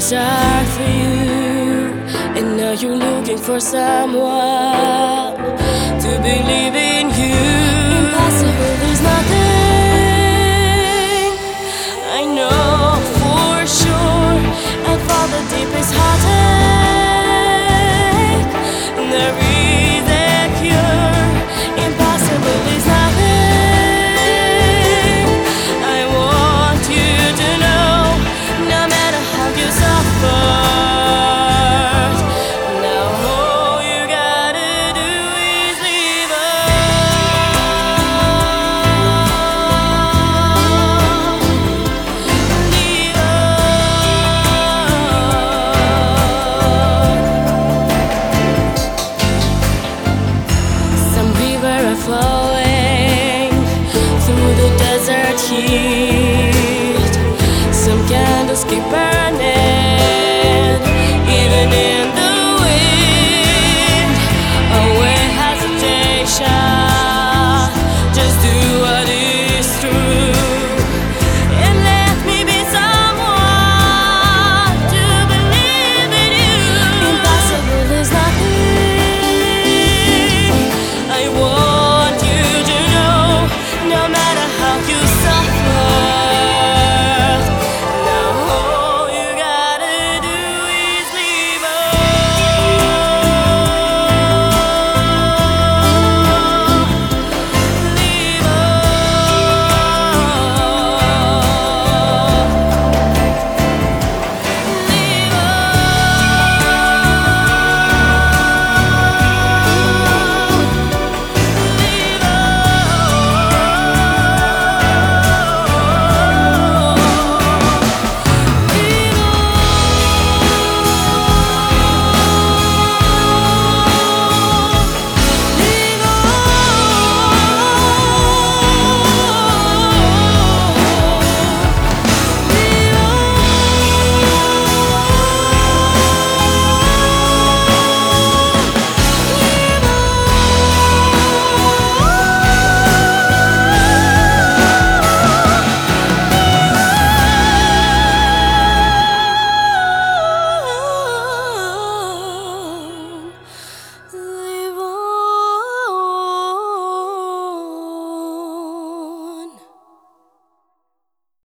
stars are for you, and now you're looking for someone to believe in you. Impossible, there's nothing I know for sure. I fought the deepest heartache, and there is a cure. Impossible is nothing. Flowing through the desert heat, some candles keep burning, even in the wind. Away hesitation, just do what is true, and let me be someone to believe in you. Impossible is nothing I want. No matter how you suffer.